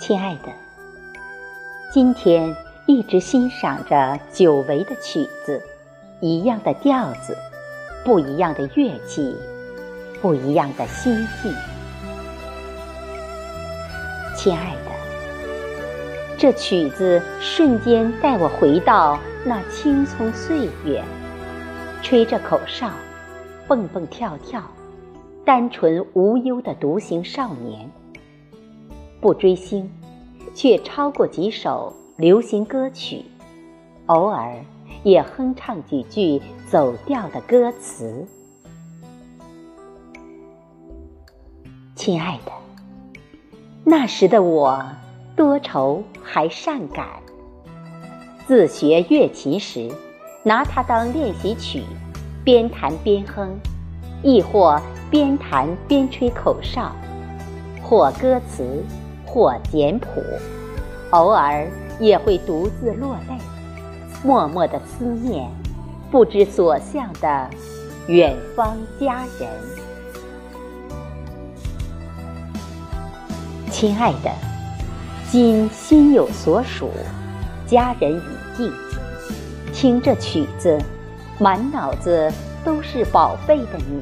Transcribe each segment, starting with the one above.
亲爱的，今天一直欣赏着久违的曲子，一样的调子，不一样的乐器，不一样的心意。亲爱的，这曲子瞬间带我回到那青葱岁月，吹着口哨，蹦蹦跳跳，单纯无忧的独行少年。不追星，却超过几首流行歌曲，偶尔也哼唱几句走调的歌词。亲爱的，那时的我多愁还善感，自学乐琴时拿它当练习曲，边弹边哼，亦或边弹边吹口哨，或歌词，或简谱，偶尔也会独自落泪，默默的思念不知所向的远方家人。亲爱的，今心有所属，家人已尽，听着曲子，满脑子都是宝贝的你，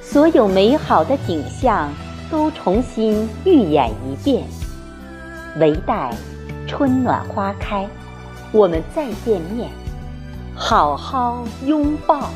所有美好的景象都重新预演一遍，唯待春暖花开，我们再见面，好好拥抱。